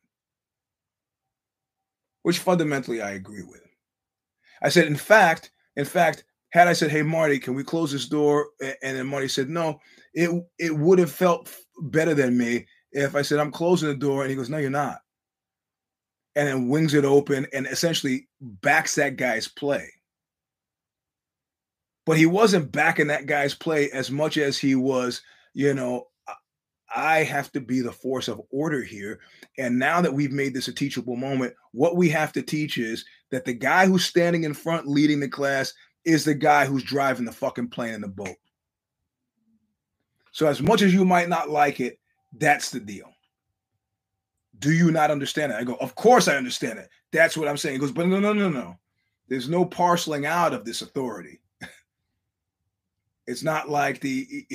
Which fundamentally I agree with. I said, in fact, had I said, hey, Marty, can we close this door? And then Marty said, no, it would have felt better than me if I said, I'm closing the door. And he goes, no, you're not. And then wings it open and essentially backs that guy's play. But he wasn't backing that guy's play as much as he was, you know, I have to be the force of order here. And now that we've made this a teachable moment, what we have to teach is that the guy who's standing in front leading the class is the guy who's driving the fucking plane and the boat. So as much as you might not like it, that's the deal. Do you not understand it? I go, of course I understand it. That's what I'm saying. He goes, but no. There's no parceling out of this authority. It's not like the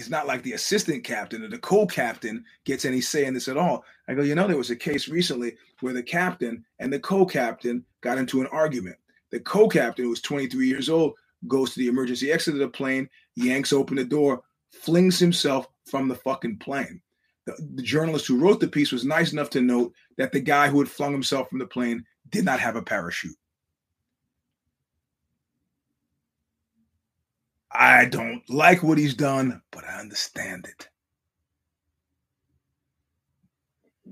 assistant captain or the co-captain gets any say in this at all. I go, you know, there was a case recently where the captain and the co-captain got into an argument. The co-captain, who was 23 years old, goes to the emergency exit of the plane, yanks open the door, flings himself from the fucking plane. The journalist who wrote the piece was nice enough to note that the guy who had flung himself from the plane did not have a parachute. I don't like what he's done, but I understand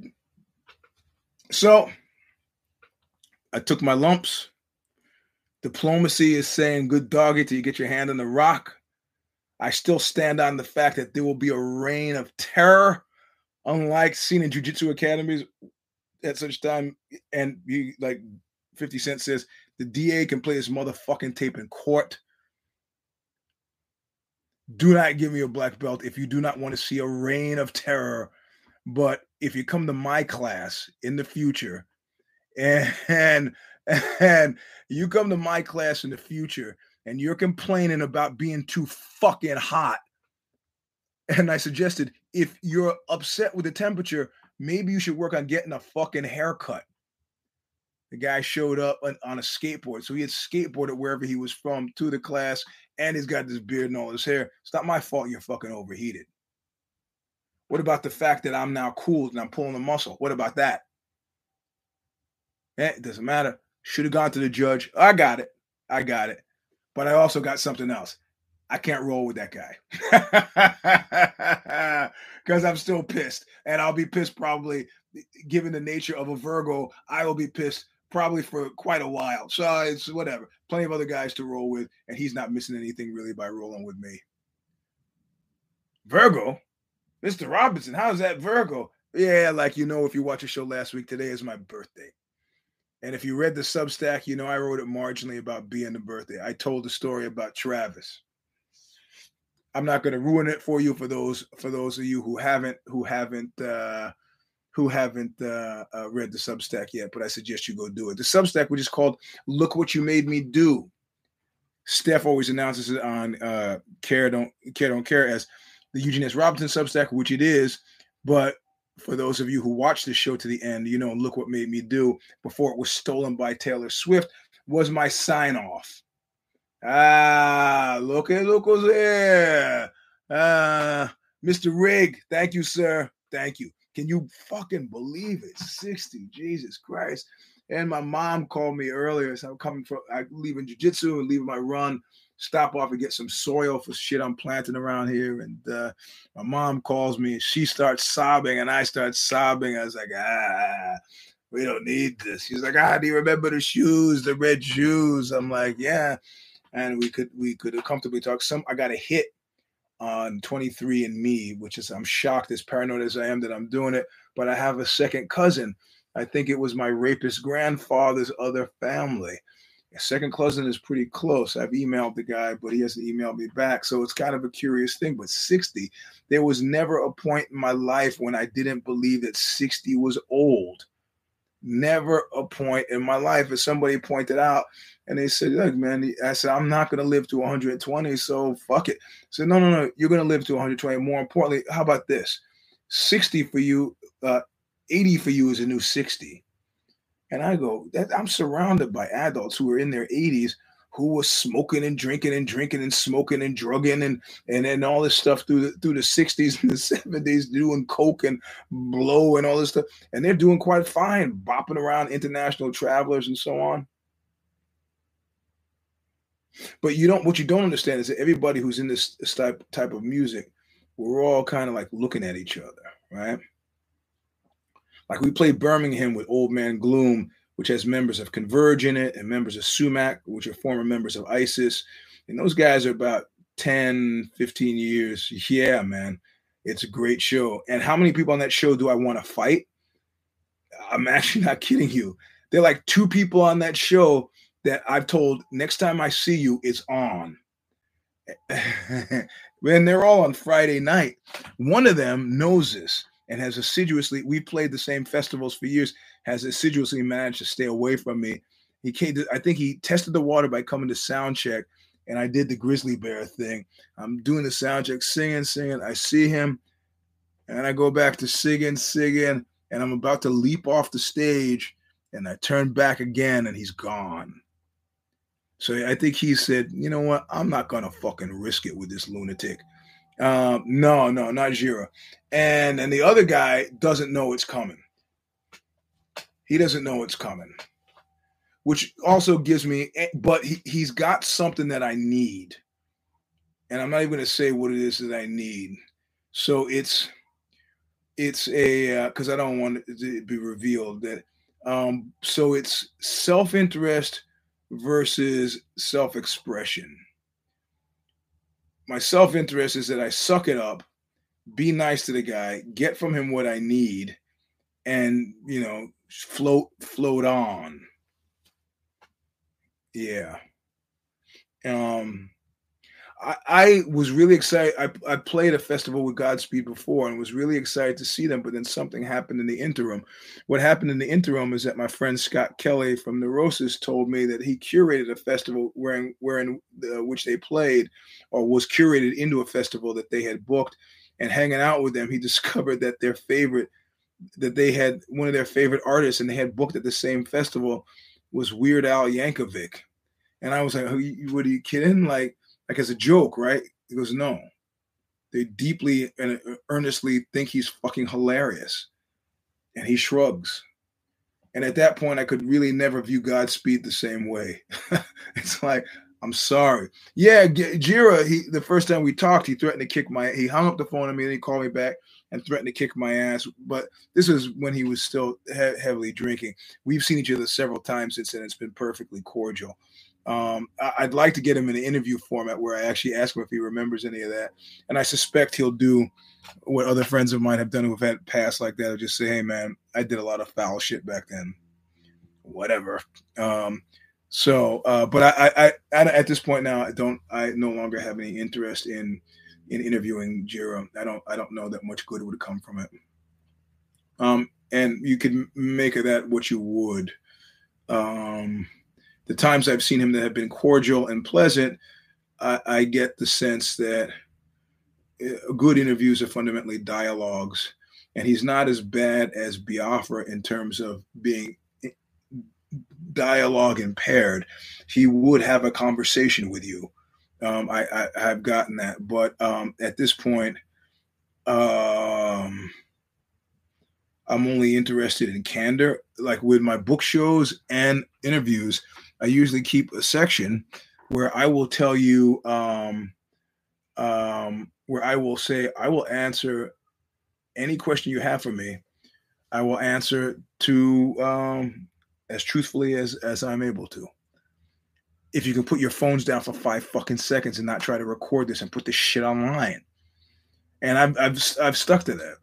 it. So I took my lumps. Diplomacy is saying good doggy till you get your hand on the rock. I still stand on the fact that there will be a reign of terror, unlike seen in jiu-jitsu academies at such time. And you, like 50 Cent says, the DA can play his motherfucking tape in court. Do not give me a black belt if you do not want to see a reign of terror. But if you come to my class in the future, and you come to my class in the future, and you're complaining about being too fucking hot, and I suggested if you're upset with the temperature, maybe you should work on getting a fucking haircut. The guy showed up on a skateboard. So he had skateboarded wherever he was from to the class, and he's got this beard and all his hair. It's not my fault you're fucking overheated. What about the fact that I'm now cooled and I'm pulling a muscle? What about that? It doesn't matter. Should have gone to the judge. I got it. But I also got something else. I can't roll with that guy because I'm still pissed, and I'll be pissed probably. Given the nature of a Virgo, I will be pissed probably for quite a while. So it's whatever. Plenty of other guys to roll with, and he's not missing anything really by rolling with me. Virgo? Mr. Robinson, how's that Virgo? Yeah, like, you know, if you watched the show last week, today is my birthday. And if you read the Substack, you know I wrote it marginally about being the birthday. I told the story about Travis. I'm not going to ruin it for you for those of you who haven't read the Substack yet, but I suggest you go do it. The Substack, which is called Look What You Made Me Do. Steph always announces it on Care Don't Care as the Eugene S. Robinson Substack, which it is. But for those of you who watch this show to the end, you know, Look What Made Me Do, before it was stolen by Taylor Swift, was my sign-off. Ah, look who's there. Mr. Rigg, thank you, sir. Thank you. Can you fucking believe it? 60, Jesus Christ. And my mom called me earlier. So I'm leaving jiu-jitsu and leaving my run, stop off and get some soil for shit I'm planting around here. And my mom calls me and she starts sobbing and I start sobbing. I was like, we don't need this. She's like, do you remember the shoes, the red shoes? I'm like, yeah. And we could have comfortably talked. I got a hit on 23andMe, which is, I'm shocked, as paranoid as I am that I'm doing it, but I have a second cousin. I think it was my rapist grandfather's other family. A second cousin is pretty close. I've emailed the guy, but he hasn't emailed me back. So it's kind of a curious thing, but 60, there was never a point in my life when I didn't believe that 60 was old. Never a point in my life. As somebody pointed out, and they said, look, man, I said, I'm not going to live to 120, so fuck it. I said, no, you're going to live to 120. More importantly, how about this? 60 for you, 80 for you is a new 60. And I go, I'm surrounded by adults who are in their 80s who were smoking and drinking and smoking and drugging and all this stuff through the 60s and the 70s, doing coke and blow and all this stuff. And they're doing quite fine, bopping around international travelers and so on. But what you don't understand is that everybody who's in this type of music, we're all kind of like looking at each other, right? Like we play Birmingham with Old Man Gloom, which has members of Converge in it and members of Sumac, which are former members of ISIS. And those guys are about 10, 15 years. Yeah, man, it's a great show. And how many people on that show do I want to fight? I'm actually not kidding you. There are like two people on that show that I've told, next time I see you, it's on. And they're all on Friday night. One of them knows this and has assiduously, we played the same festivals for years, has assiduously managed to stay away from me. He came to, I think he tested the water by coming to sound check, and I did the grizzly bear thing. I'm doing the sound check, singing. I see him, and I go back to singing, and I'm about to leap off the stage, and I turn back again, and he's gone. So I think he said, you know what? I'm not going to fucking risk it with this lunatic. No, not Jira. And the other guy doesn't know it's coming. He doesn't know it's coming, which also gives me, but he's got something that I need. And I'm not even going to say what it is that I need. So it's because I don't want it to be revealed that, so it's self-interest versus self-expression. My self-interest is that I suck it up, be nice to the guy, get from him what I need, and, you know, float on. Yeah. I was really excited. I played a festival with Godspeed before and was really excited to see them, but then something happened in the interim. What happened in the interim is that my friend Scott Kelly from Neurosis told me that he curated a festival which they played, or was curated into a festival that they had booked, and hanging out with them, he discovered that they had one of their favorite artists and they had booked at the same festival was Weird Al Yankovic. And I was like, what are you kidding? Like as a joke, right? He goes, no. They deeply and earnestly think he's fucking hilarious. And he shrugs. And at that point, I could really never view Godspeed the same way. It's like, I'm sorry. Yeah, Jira, the first time we talked, he threatened to kick my ass. He hung up the phone on me and he called me back and threatened to kick my ass. But this is when he was still heavily drinking. We've seen each other several times since then. It's been perfectly cordial. I'd like to get him in an interview format where I actually ask him if he remembers any of that. And I suspect he'll do what other friends of mine have done who've had past like that. I'll just say, hey, man, I did a lot of foul shit back then. Whatever. But I at this point now, I no longer have any interest in interviewing Jira. I don't know that much good would come from it. And you can make of that what you would. The times I've seen him that have been cordial and pleasant, I get the sense that good interviews are fundamentally dialogues, and he's not as bad as Biafra in terms of being dialogue impaired. He would have a conversation with you. I've gotten that, but at this point, I'm only interested in candor. Like with my book shows and interviews, I usually keep a section where I will tell you, where I will say, I will answer any question you have for me. I will answer to as truthfully as I'm able to. If you can put your phones down for 5 fucking seconds and not try to record this and put this shit online. And I've stuck to that.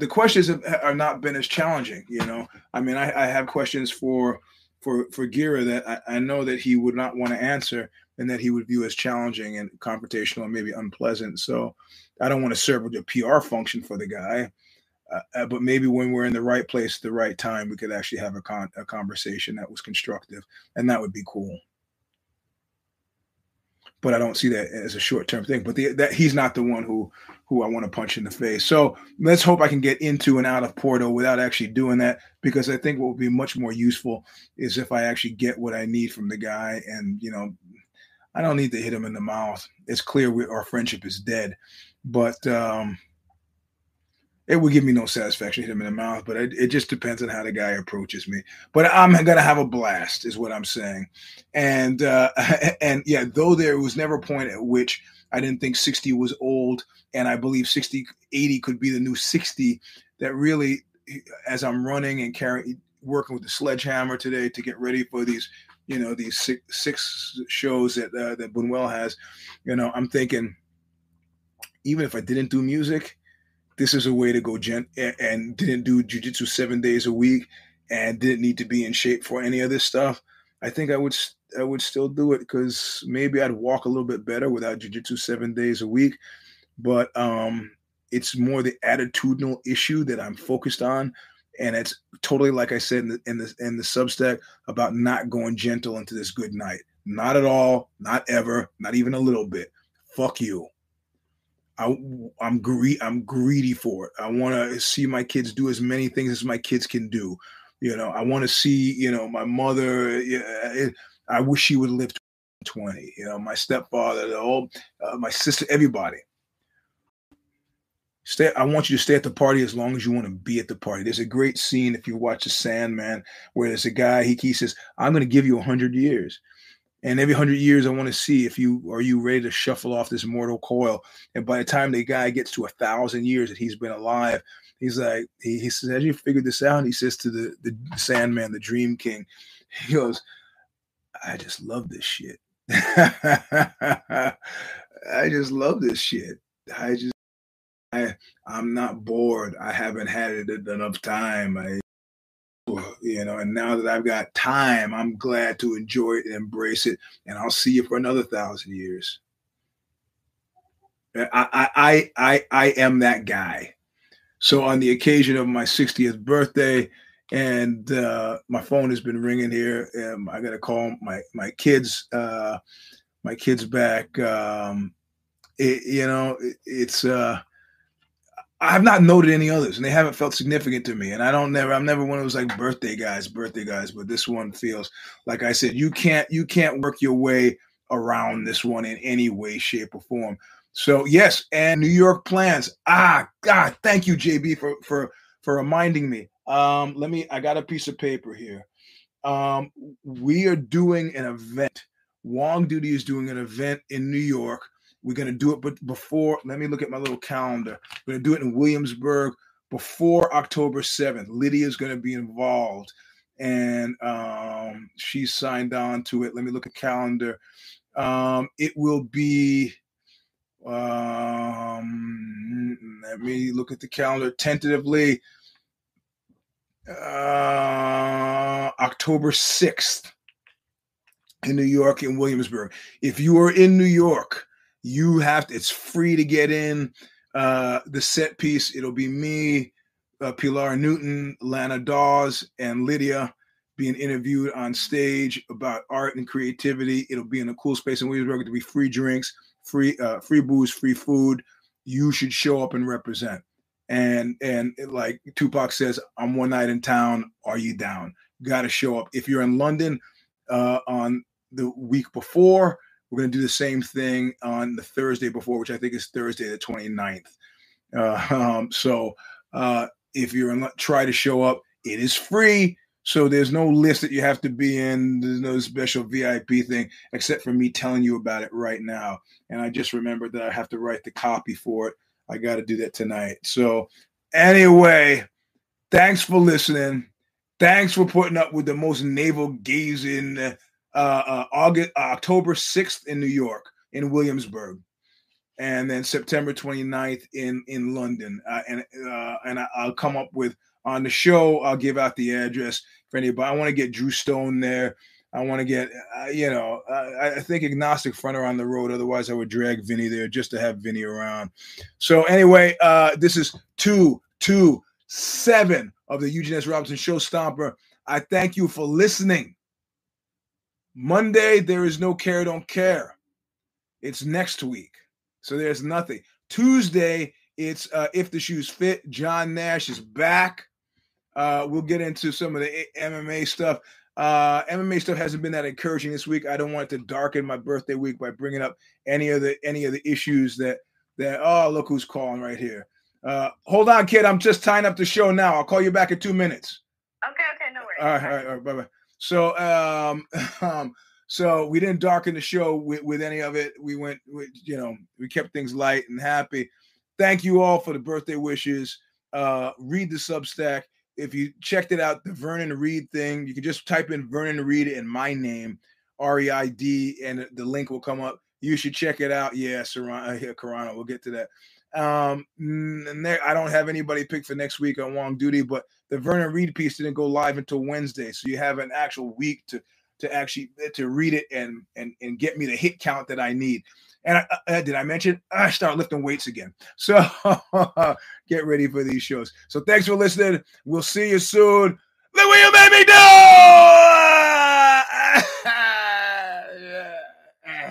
The questions have not been as challenging, you know. I mean, I have questions for Gira that I know that he would not want to answer and that he would view as challenging and confrontational and maybe unpleasant. So I don't want to serve a PR function for the guy. But maybe when we're in the right place at the right time, we could actually have a conversation that was constructive, and that would be cool. But I don't see that as a short-term thing. But that he's not the one who I want to punch in the face. So let's hope I can get into and out of Porto without actually doing that, because I think what would be much more useful is if I actually get what I need from the guy. And, you know, I don't need to hit him in the mouth. It's clear our friendship is dead. But it would give me no satisfaction to hit him in the mouth. But it just depends on how the guy approaches me. But I'm going to have a blast is what I'm saying. And yeah, though there was never a point at which I didn't think 60 was old, and I believe 80 could be the new 60, that really, as I'm running and working with the sledgehammer today to get ready for these, you know, these six shows that Bunuel has, you know, I'm thinking, even if I didn't do music, this is a way to go and didn't do jiu-jitsu 7 days a week and didn't need to be in shape for any of this stuff. I think I would still do it, because maybe I'd walk a little bit better without jiu-jitsu 7 days a week. But it's more the attitudinal issue that I'm focused on. And it's totally, like I said in the Substack, about not going gentle into this good night. Not at all. Not ever. Not even a little bit. Fuck you. I'm greedy for it. I want to see my kids do as many things as my kids can do. You know, I want to see, you know, my mother. I wish she would live to 20. You know, my stepfather, my sister, everybody. I want you to stay at the party as long as you want to be at the party. There's a great scene, if you watch The Sandman, where there's a guy, he says, I'm going to give you 100 years. And every 100 years, I want to see if you ready to shuffle off this mortal coil. And by the time the guy gets to 1,000 years that he's been alive, he's like, he says, have you figured this out? And he says to the Sandman, the Dream King, he goes, I just love this shit. I just love this shit. I'm not bored. I haven't had it enough time. You know, and now that I've got time, I'm glad to enjoy it and embrace it. And I'll see you for another 1,000 years. I am that guy. So on the occasion of my 60th birthday, and my phone has been ringing here. I got to call my kids. My kids back. I have not noted any others, and they haven't felt significant to me. And I'm never one of those like birthday guys, but this one feels, like I said, you can't work your way around this one in any way, shape, or form. So yes, and New York plans. God, thank you, JB, for reminding me. I got a piece of paper here. We are doing an event. Wong Duty is doing an event in New York. We're going to do it, but before, let me look at my little calendar. We're going to do it in Williamsburg before October 7th. Lydia's going to be involved, and she signed on to it. Let me look at calendar. It will be, let me look at the calendar tentatively, October 6th in New York, in Williamsburg. If you are in New York, you have to, it's free to get in. The set piece, it'll be me, Pilar Newton, Lana Dawes, and Lydia being interviewed on stage about art and creativity. It'll be in a cool space in Williamsburg. It'll be free drinks, free booze, free food. You should show up and represent. And like Tupac says, I'm one night in town. Are you down? Got to show up. If you're in London on the week before, we're going to do the same thing on the Thursday before, which I think is Thursday, the 29th. If you're in, try to show up. It is free. So there's no list that you have to be in. There's no special VIP thing, except for me telling you about it right now. And I just remembered that I have to write the copy for it. I got to do that tonight. So anyway, thanks for listening. Thanks for putting up with the most navel-gazing October 6th in New York, in Williamsburg, and then September 29th in London. I'll come up with, on the show, I'll give out the address for anybody. I want to get Drew Stone there. I want to get, I think Agnostic Front are on the road. Otherwise, I would drag Vinny there just to have Vinny around. So anyway, this is 227 of the Eugene S. Robinson Show Stomper. I thank you for listening. Monday, there is no care, don't care. It's next week. So there's nothing. Tuesday, it's If the Shoes Fit. John Nash is back. We'll get into some of the MMA stuff. MMA stuff hasn't been that encouraging this week. I don't want to darken my birthday week by bringing up any of the issues that oh, look who's calling right here. Hold on, kid. I'm just tying up the show now. I'll call you back in 2 minutes. Okay, no worries. All right, bye-bye. So so we didn't darken the show with any of it. We went with, we kept things light and happy. Thank you all for the birthday wishes. Read the Substack. If you checked it out, the Vernon Reed thing, you can just type in Vernon Reed and my name, R-E-I-D, and the link will come up. You should check it out. Yeah, Carano, we'll get to that. And there, I don't have anybody picked for next week on Wong Duty, but the Vernon Reed piece didn't go live until Wednesday, so you have an actual week to actually to read it and get me the hit count that I need. And did I mention I start lifting weights again? So get ready for these shows. So thanks for listening. We'll see you soon. Look what you made me do!